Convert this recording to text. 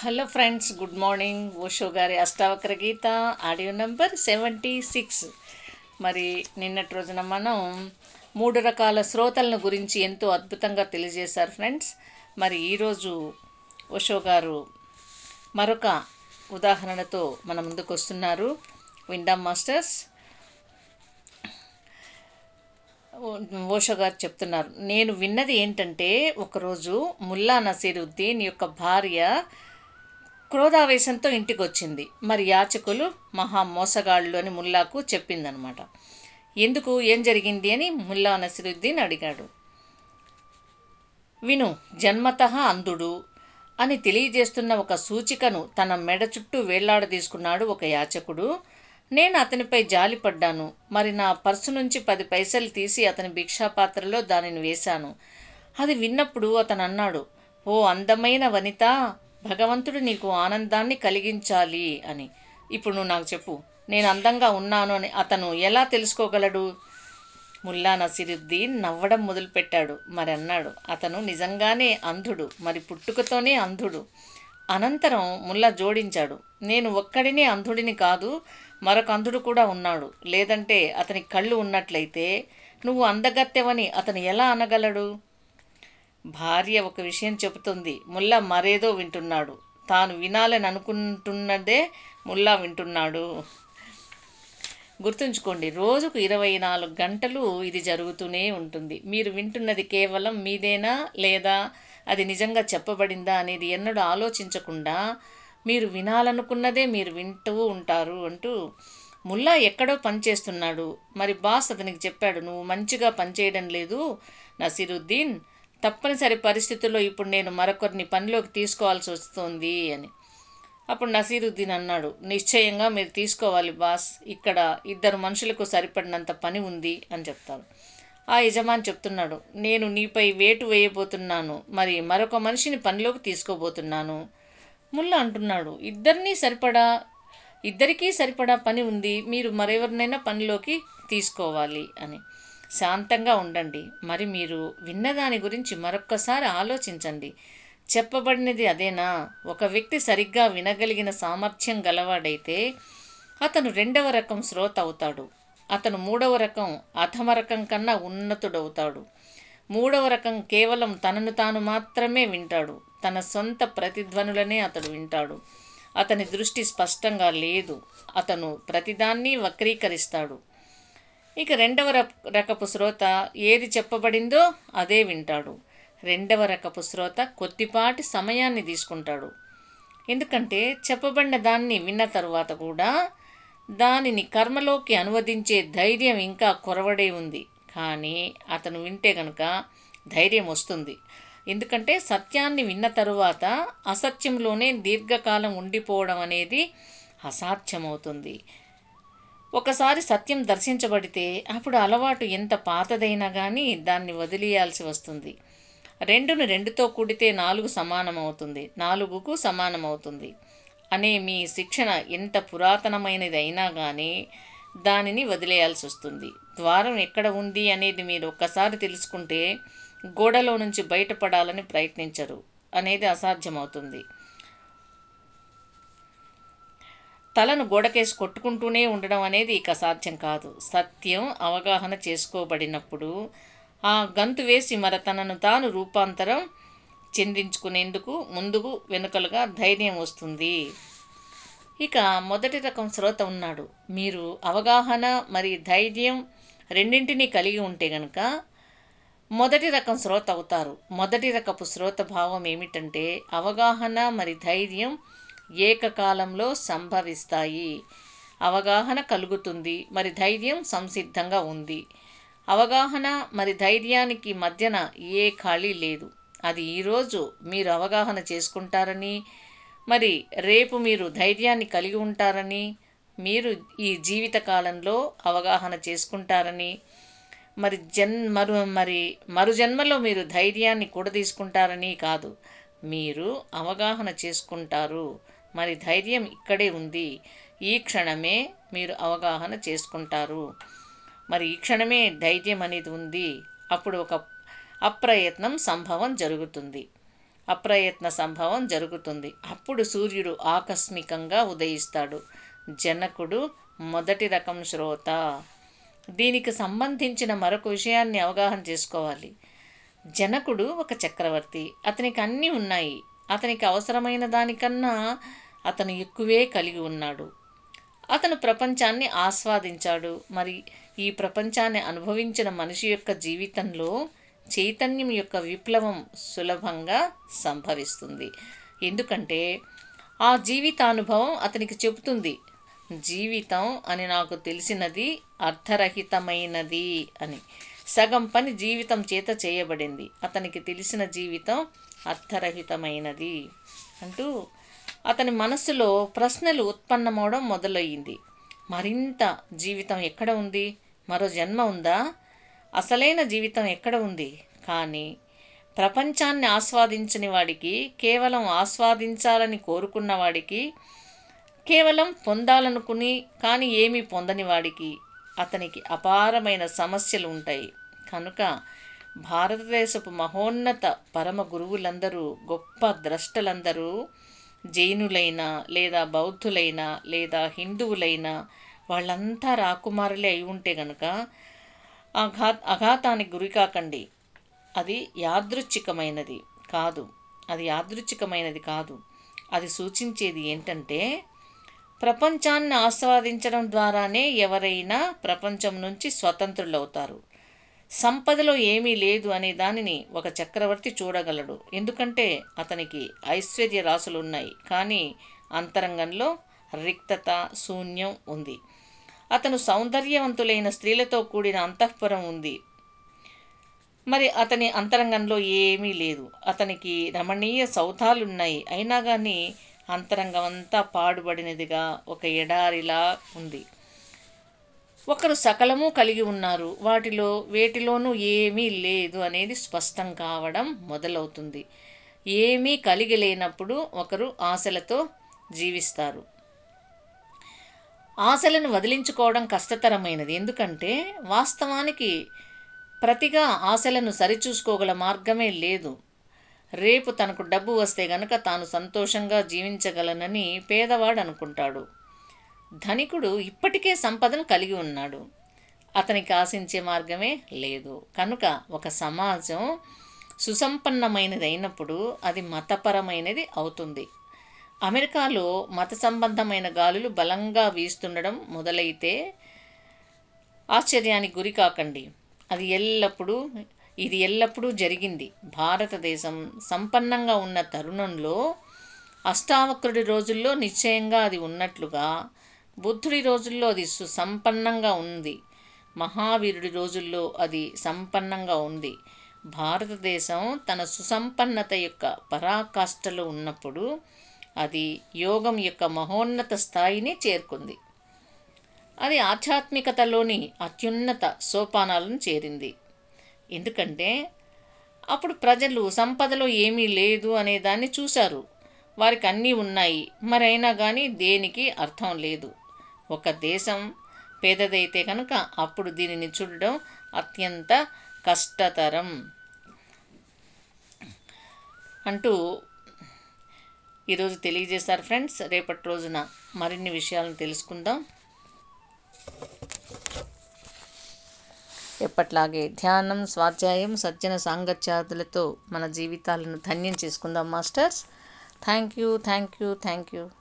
Hello friends, good morning. Osho గారి Ashtavakra Gita audio number 76. మరి నిన్నటి రోజున మనం మూడు రకాల శ్రోతలను గురించి ఎంతో అద్భుతంగా తెలియజేశారు ఫ్రెండ్స్. మరి ఈరోజు ఓషో గారు మరొక ఉదాహరణతో మన ముందుకు వస్తున్నారు. విందాం మాస్టర్స్. ఓషో గారు చెప్తున్నారు, నేను విన్నది ఏంటంటే, ఒకరోజు ముల్లా నసీరుద్దీన్ యొక్క భార్య క్రోధావేశంతో ఇంటికి వచ్చింది. మరి యాచకులు మహా మోసగాళ్ళు అని ముల్లాకు చెప్పిందనమాట. ఎందుకు, ఏం జరిగింది అని ముల్లా నసీరుద్దీన్ అడిగాడు. విను, జన్మతః అంధుడు అని తెలియజేస్తున్న ఒక సూచికను తన మెడ చుట్టూ వేళ్లాడదీసుకున్నాడు ఒక యాచకుడు. నేను అతనిపై జాలిపడ్డాను. మరి నా పర్సు నుంచి 10 పైసలు తీసి అతని భిక్షాపాత్రలో దానిని వేశాను. అది విన్నప్పుడు అతను అన్నాడు, ఓ అందమైన వనిత, భగవంతుడు నీకు ఆనందాన్ని కలిగించాలి అని. ఇప్పుడు నువ్వు నాకు చెప్పు, నేను అందంగా ఉన్నాను అని అతను ఎలా తెలుసుకోగలడు? ముల్లా నసీరుద్దీన్ నవ్వడం మొదలుపెట్టాడు. మరి అన్నాడు, అతను నిజంగానే అంధుడు, మరి పుట్టుకతోనే అంధుడు. అనంతరం ముల్లా జోడించాడు, నేను ఒక్కడినే అంధుడిని కాదు, మరొక అంధుడు కూడా ఉన్నాడు. లేదంటే అతని కళ్ళు ఉన్నట్లయితే నువ్వు అందగత్తెవని అతను ఎలా అనగలడు? భార్య ఒక విషయం చెబుతుంది, ముల్లా మరేదో వింటున్నాడు. తాను వినాలని అనుకుంటున్నదే ముల్లా వింటున్నాడు. గుర్తుంచుకోండి, రోజుకు 24 గంటలు ఇది జరుగుతూనే ఉంటుంది. మీరు వింటున్నది కేవలం మీదేనా, లేదా అది నిజంగా చెప్పబడిందా అనేది ఎన్నడూ ఆలోచించకుండా మీరు వినాలనుకున్నదే మీరు వింటూ ఉంటారు అంటూ. ముల్లా ఎక్కడో పనిచేస్తున్నాడు. మరి బాస్ అతనికి చెప్పాడు, నువ్వు మంచిగా పనిచేయడం లేదు నసీరుద్దీన్, తప్పనిసరి పరిస్థితుల్లో ఇప్పుడు నేను మరొకరిని పనిలోకి తీసుకోవాల్సి వస్తుంది అని. అప్పుడు నసీరుద్దీన్ అన్నాడు, నిశ్చయంగా మీరు తీసుకోవాలి బాస్, ఇక్కడ 2 మనుషులకు సరిపడినంత పని ఉంది అని చెప్తాడు. ఆ యజమాని చెప్తున్నాడు, నేను నీపై వేటు వేయబోతున్నాను, మరి మరొక మనిషిని పనిలోకి తీసుకోబోతున్నాను. ముల్లా అంటున్నాడు, ఇద్దరికీ సరిపడా పని ఉంది, మీరు మరెవరినైనా పనిలోకి తీసుకోవాలి అని. శాంతంగా ఉండండి. మరి మీరు విన్నదాని గురించి మరొక్కసారి ఆలోచించండి. చెప్పబడినది అదేనా? ఒక వ్యక్తి సరిగ్గా వినగలిగిన సామర్థ్యం గలవాడైతే అతను 2వ రకం శ్రోత అవుతాడు. అతను 3వ రకం అధమ రకం కన్నా ఉన్నతుడవుతాడు. 3వ రకం కేవలం తనను తాను మాత్రమే వింటాడు. తన సొంత ప్రతిధ్వనులనే అతడు వింటాడు. అతని దృష్టి స్పష్టంగా లేదు. అతను ప్రతిదాన్ని వక్రీకరిస్తాడు. ఇక 2వ రకపు శ్రోత ఏది చెప్పబడిందో అదే వింటాడు. 2వ రకపు శ్రోత కొద్దిపాటి సమయాన్ని తీసుకుంటాడు. ఎందుకంటే చెప్పబడిన దాన్ని విన్న తర్వాత కూడా దానిని కర్మలోకి అనువదించే ధైర్యం ఇంకా కొరవడే ఉంది. కానీ అతను వింటే కనుక ధైర్యం వస్తుంది. ఎందుకంటే సత్యాన్ని విన్న తరువాత అసత్యంలోనే దీర్ఘకాలం ఉండిపోవడం అనేది అసాధ్యమవుతుంది. ఒకసారి సత్యం దర్శించబడితే అప్పుడు అలవాటు ఎంత పాతదైనా కానీ దాన్ని వదిలేయాల్సి వస్తుంది. 2ను 2తో కూడితే 4 సమానమవుతుంది అనే మీ శిక్షణ ఎంత పురాతనమైనది అయినా కానీ దానిని వదిలేయాల్సి వస్తుంది. ద్వారం ఎక్కడ ఉంది అనేది మీరు ఒక్కసారి తెలుసుకుంటే గోడలో నుంచి బయటపడాలని ప్రయత్నించరు, అనేది అసాధ్యమవుతుంది. తలను గోడకేసి కొట్టుకుంటూనే ఉండడం అనేది ఇక సాధ్యం కాదు. సత్యం అవగాహన చేసుకోబడినప్పుడు ఆ గంతు వేసి మరి తనను తాను రూపాంతరం చెందించుకునేందుకు ముందుకు వెనుకలుగా ధైర్యం వస్తుంది. ఇక 1వ రకం శ్రోత ఉన్నాడు. మీరు అవగాహన మరి ధైర్యం రెండింటినీ కలిగి ఉంటే గనక 1వ రకం శ్రోత అవుతారు. 1వ రకపు శ్రోత భావం ఏమిటంటే అవగాహన మరి ధైర్యం ఏకకాలంలో సంభవిస్తాయి. అవగాహన కలుగుతుంది, మరి ధైర్యం సంసిద్ధంగా ఉంది. అవగాహన మరి ధైర్యానికి మధ్యన ఏ ఖాళీ లేదు. అది ఈరోజు మీరు అవగాహన చేసుకుంటారని, మరి రేపు మీరు ధైర్యాన్ని కలిగి ఉంటారని, మీరు ఈ జీవితకాలంలో అవగాహన చేసుకుంటారని, మరి మరుజన్మలో మీరు ధైర్యాన్ని కూడా తీసుకుంటారని కాదు, మీరు అవగాహన చేసుకుంటారు. మరి ధైర్యం ఇక్కడే ఉంది, ఈ క్షణమే మీరు అవగాహన చేసుకుంటారు. మరి ఈ క్షణమే ధైర్యం అనేది ఉంది. అప్పుడు ఒక అప్రయత్నం సంభవం జరుగుతుంది. అప్రయత్న సంభవం జరుగుతుంది. అప్పుడు సూర్యుడు ఆకస్మికంగా ఉదయిస్తాడు. జనకుడు మొదటి రకం శ్రోత. దీనికి సంబంధించిన మరొక విషయాన్ని అవగాహన చేసుకోవాలి. జనకుడు ఒక చక్రవర్తి. అతనికి అన్నీ ఉన్నాయి. అతనికి అవసరమైన దానికన్నా అతను ఎక్కువే కలిగి ఉన్నాడు. అతను ప్రపంచాన్ని ఆస్వాదించాడు. మరి ఈ ప్రపంచాన్ని అనుభవించిన మనిషి యొక్క జీవితంలో చైతన్యం యొక్క విప్లవం సులభంగా సంభవిస్తుంది. ఎందుకంటే ఆ జీవితానుభవం అతనికి చెబుతుంది, జీవితం అని నాకు తెలిసినది అర్థరహితమైనది అని. సగం పని జీవితం చేత చేయబడింది. అతనికి తెలిసిన జీవితం అర్థరహితమైనది అంటూ అతని మనస్సులో ప్రశ్నలు ఉత్పన్నమవడం మొదలయ్యింది. మరింత జీవితం ఎక్కడ ఉంది? మరో జన్మ ఉందా? అసలైన జీవితం ఎక్కడ ఉంది? కానీ ప్రపంచాన్ని ఆస్వాదించని వాడికి, కేవలం ఆస్వాదించాలని కోరుకున్న వాడికి, కేవలం పొందాలనుకుని కానీ ఏమీ పొందని వాడికి, అతనికి అపారమైన సమస్యలు ఉంటాయి. కనుక భారతదేశపు మహోన్నత పరమ గురువులందరూ, గొప్ప ద్రష్టలందరూ జైనులైనా లేదా బౌద్ధులైనా లేదా హిందువులైనా వాళ్ళంతా రాకుమారులే అయి ఉంటే గనక అఘాతానికి గురి కాకండి. అది యాదృచ్ఛికమైనది కాదు. అది సూచించేది ఏంటంటే ప్రపంచాన్ని ఆస్వాదించడం ద్వారానే ఎవరైనా ప్రపంచం నుంచి స్వతంత్రులవుతారు. సంపదలో ఏమీ లేదు అనే దానిని ఒక చక్రవర్తి చూడగలడు. ఎందుకంటే అతనికి ఐశ్వర్య రాశులు ఉన్నాయి. కానీ అంతరంగంలో రిక్తత, శూన్యం ఉంది. అతను సౌందర్యవంతులైన స్త్రీలతో కూడిన అంతఃపురం ఉంది. మరి అతని అంతరంగంలో ఏమీ లేదు. అతనికి రమణీయ సౌధాలున్నాయి. అయినా కానీ అంతరంగం అంతా పాడుబడినదిగా, ఒక ఎడారిలా ఉంది. ఒకరు సకలము కలిగి ఉన్నారు, వేటిలోనూ ఏమీ లేదు అనేది స్పష్టం కావడం మొదలవుతుంది. ఏమీ కలిగి లేనప్పుడు ఒకరు ఆశలతో జీవిస్తారు. ఆశలను వదిలించుకోవడం కష్టతరమైనది. ఎందుకంటే వాస్తవానికి ప్రతిగా ఆశలను సరిచూసుకోగల మార్గమే లేదు. రేపు తనకు డబ్బు వస్తే గనక తాను సంతోషంగా జీవించగలనని పేదవాడు అనుకుంటాడు. ధనికుడు ఇప్పటికే సంపదను కలిగి ఉన్నాడు. అతనికి ఆశించే మార్గమే లేదు. కనుక ఒక సమాజం సుసంపన్నమైనది అయినప్పుడు అది మతపరమైనది అవుతుంది. అమెరికాలో మత సంబంధమైన గాలులు బలంగా వీస్తుండడం మొదలైతే ఆశ్చర్యానికి గురి కాకండి. ఇది ఎల్లప్పుడూ జరిగింది. భారతదేశం సంపన్నంగా ఉన్న తరుణంలో అష్టావక్రుడి రోజుల్లో నిశ్చయంగా అది ఉన్నట్లుగా, బుద్ధుడి రోజుల్లో అది సుసంపన్నంగా ఉంది, మహావీరుడి రోజుల్లో అది సంపన్నంగా ఉంది. భారతదేశం తన సుసంపన్నత యొక్క పరాకాష్ఠలో ఉన్నప్పుడు అది యోగం యొక్క మహోన్నత స్థాయిని చేరుకుంది. అది ఆధ్యాత్మికతలోని అత్యున్నత సోపానాలను చేరింది. ఎందుకంటే అప్పుడు ప్రజలు సంపదలో ఏమీ లేదు అనేదాన్ని చూశారు. వారికి అన్నీ ఉన్నాయి, మరైనా కానీ దేనికి అర్థం లేదు. ఒక దేశం పేదదైతే కనుక అప్పుడు దీనిని చూడడం అత్యంత కష్టతరం అంటూ ఈరోజు తెలియజేశారు ఫ్రెండ్స్. రేపటి రోజున మరిన్ని విషయాలను తెలుసుకుందాం. ఎప్పట్లాగే ధ్యానం, స్వాధ్యాయం, సజ్జన సాంగత్యాదులతో మన జీవితాలను ధన్యం చేసుకుందాం మాస్టర్స్. Thank you.